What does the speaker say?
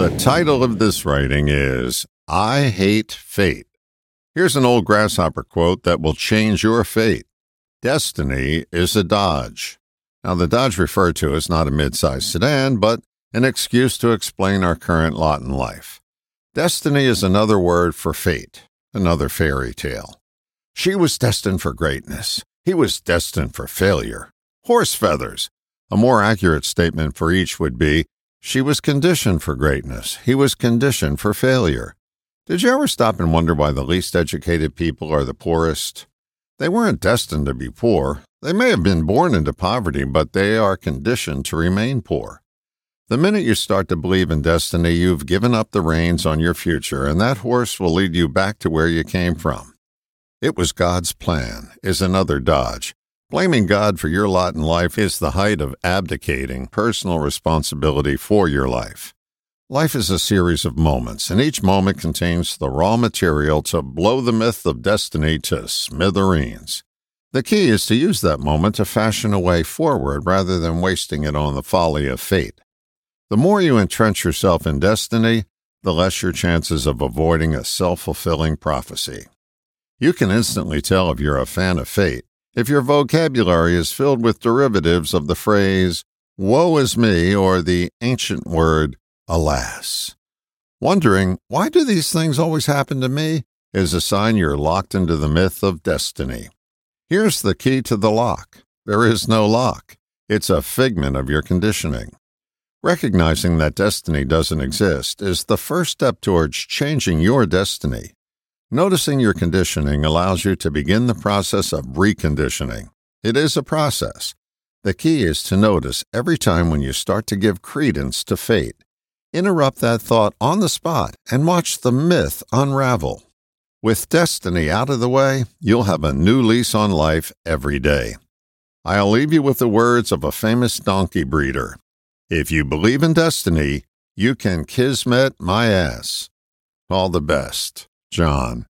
The title of this writing is I Hate Fate. Here's an old Grasshopper quote that will change your fate. Destiny is a Dodge. Now, the Dodge referred to is not a midsize sedan, but an excuse to explain our current lot in life. Destiny is another word for fate, another fairy tale. She was destined for greatness. He was destined for failure. Horse feathers. A more accurate statement for each would be, she was conditioned for greatness. He was conditioned for failure. Did you ever stop and wonder why the least educated people are the poorest? They weren't destined to be poor. They may have been born into poverty, but they are conditioned to remain poor. The minute you start to believe in destiny, you've given up the reins on your future, and that horse will lead you back to where you came from. It was God's plan is another dodge. Blaming God for your lot in life is the height of abdicating personal responsibility for your life. Life is a series of moments, and each moment contains the raw material to blow the myth of destiny to smithereens. The key is to use that moment to fashion a way forward rather than wasting it on the folly of fate. The more you entrench yourself in destiny, the less your chances of avoiding a self-fulfilling prophecy. You can instantly tell if you're a fan of fate if your vocabulary is filled with derivatives of the phrase, woe is me, or the ancient word, alas. Wondering, why do these things always happen to me, is a sign you're locked into the myth of destiny. Here's the key to the lock. There is no lock. It's a figment of your conditioning. Recognizing that destiny doesn't exist is the first step towards changing your destiny. Noticing your conditioning allows you to begin the process of reconditioning. It is a process. The key is to notice every time when you start to give credence to fate. Interrupt that thought on the spot and watch the myth unravel. With destiny out of the way, you'll have a new lease on life every day. I'll leave you with the words of a famous donkey breeder. If you believe in destiny, you can kismet my ass. All the best, John.